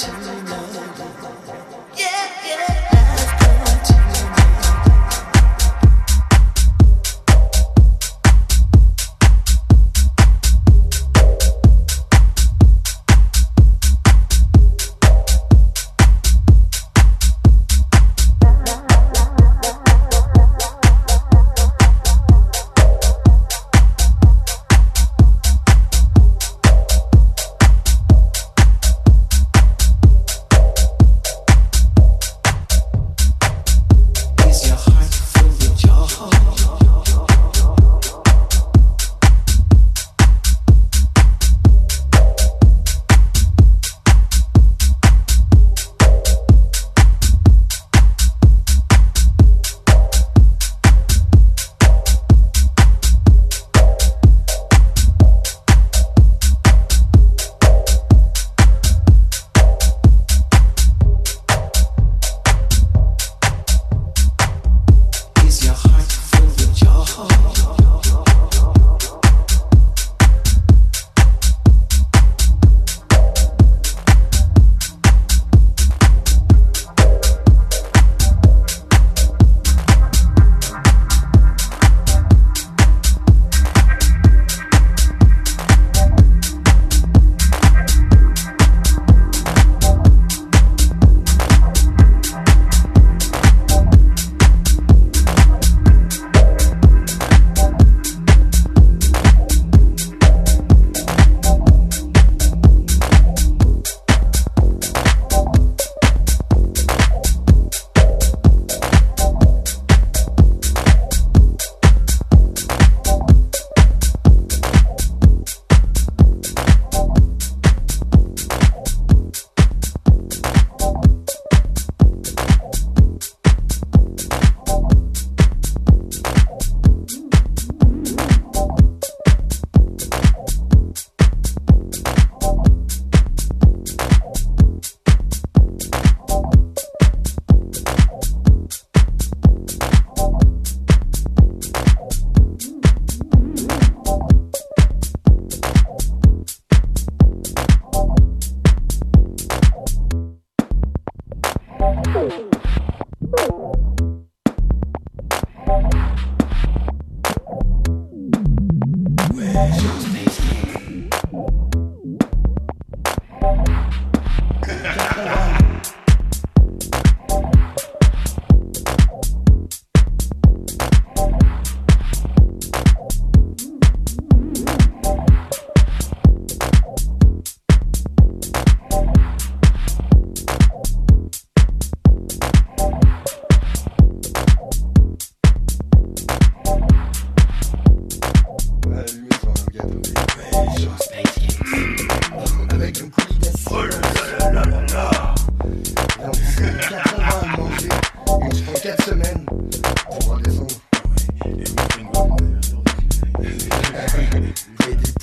Des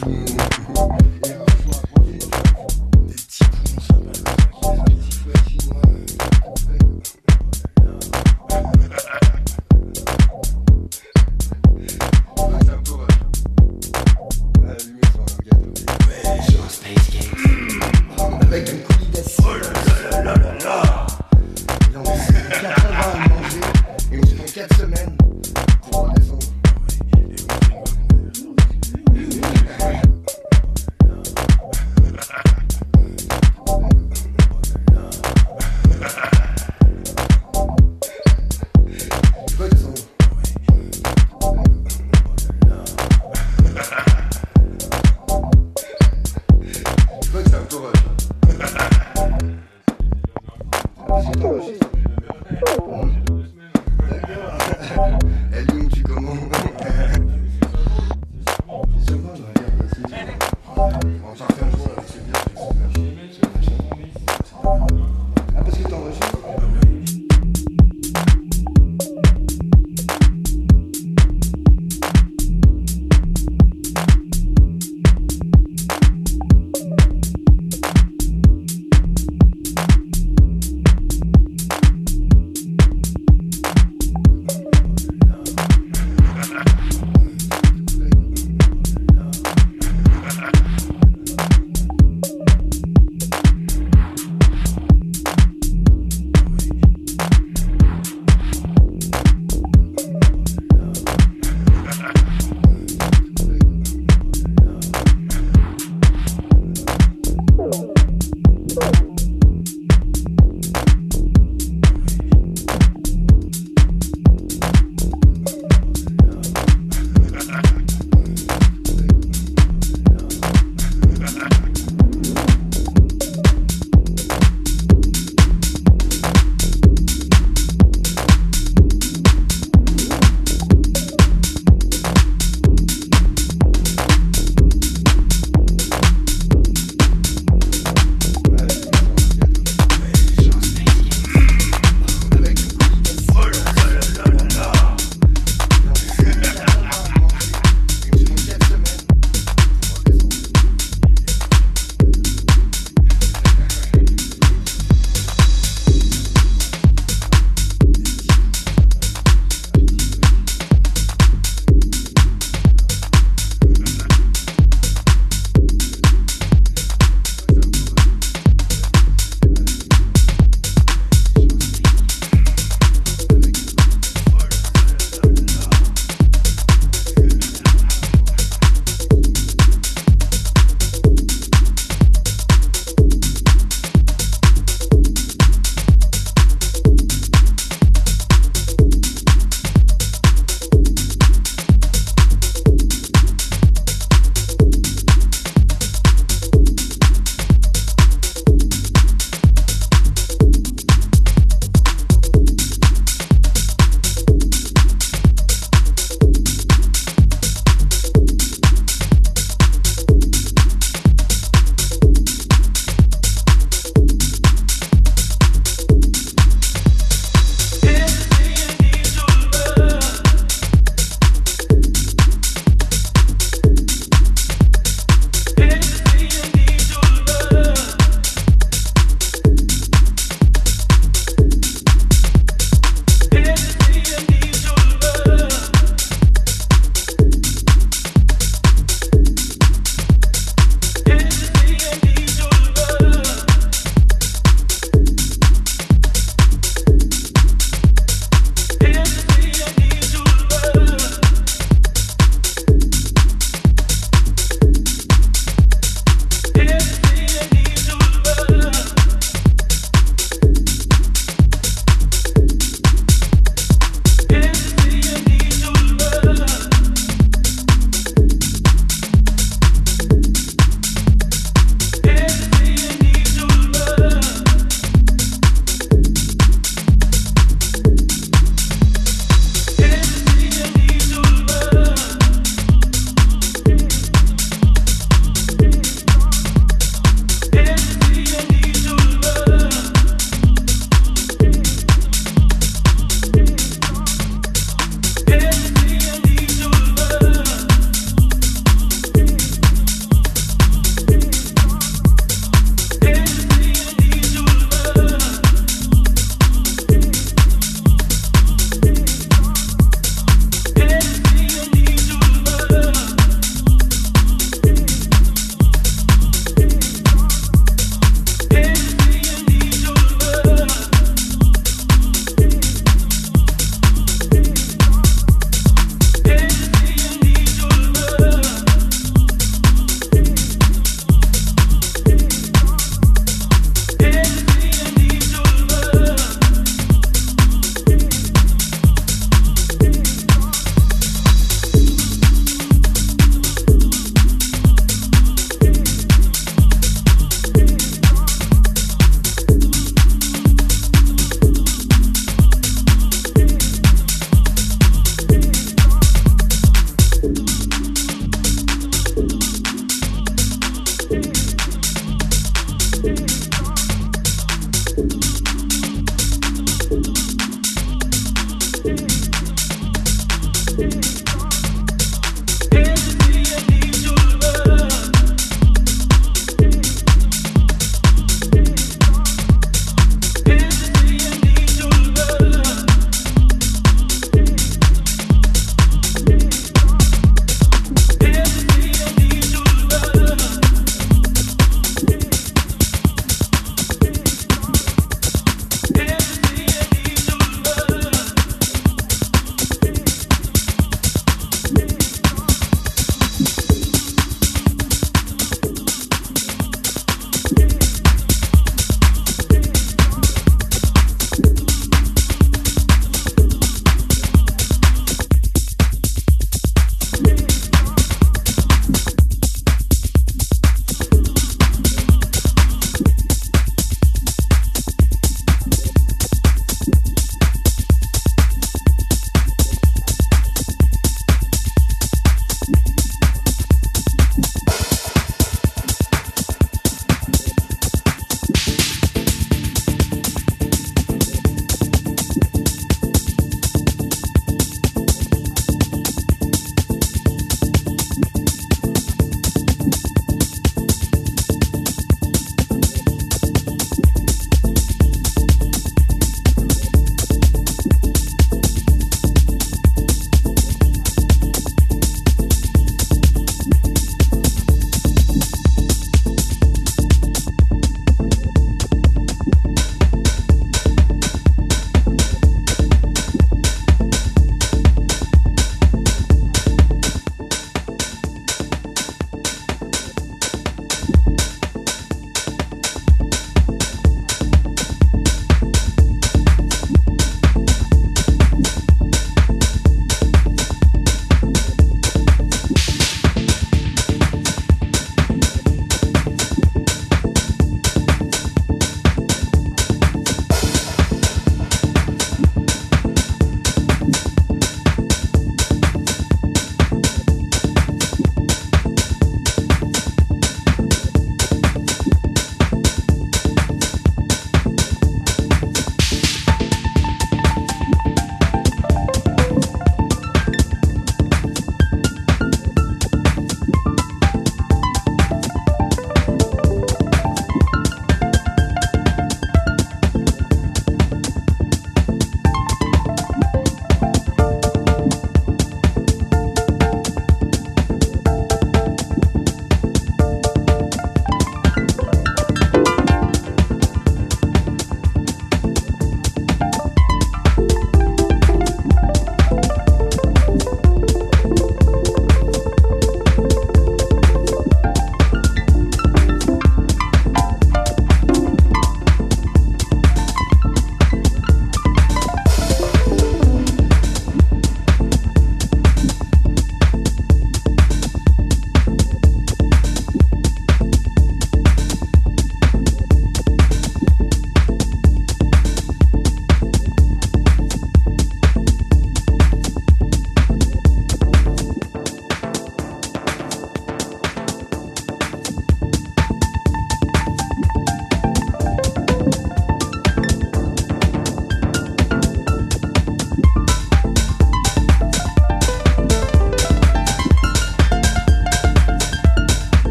poumons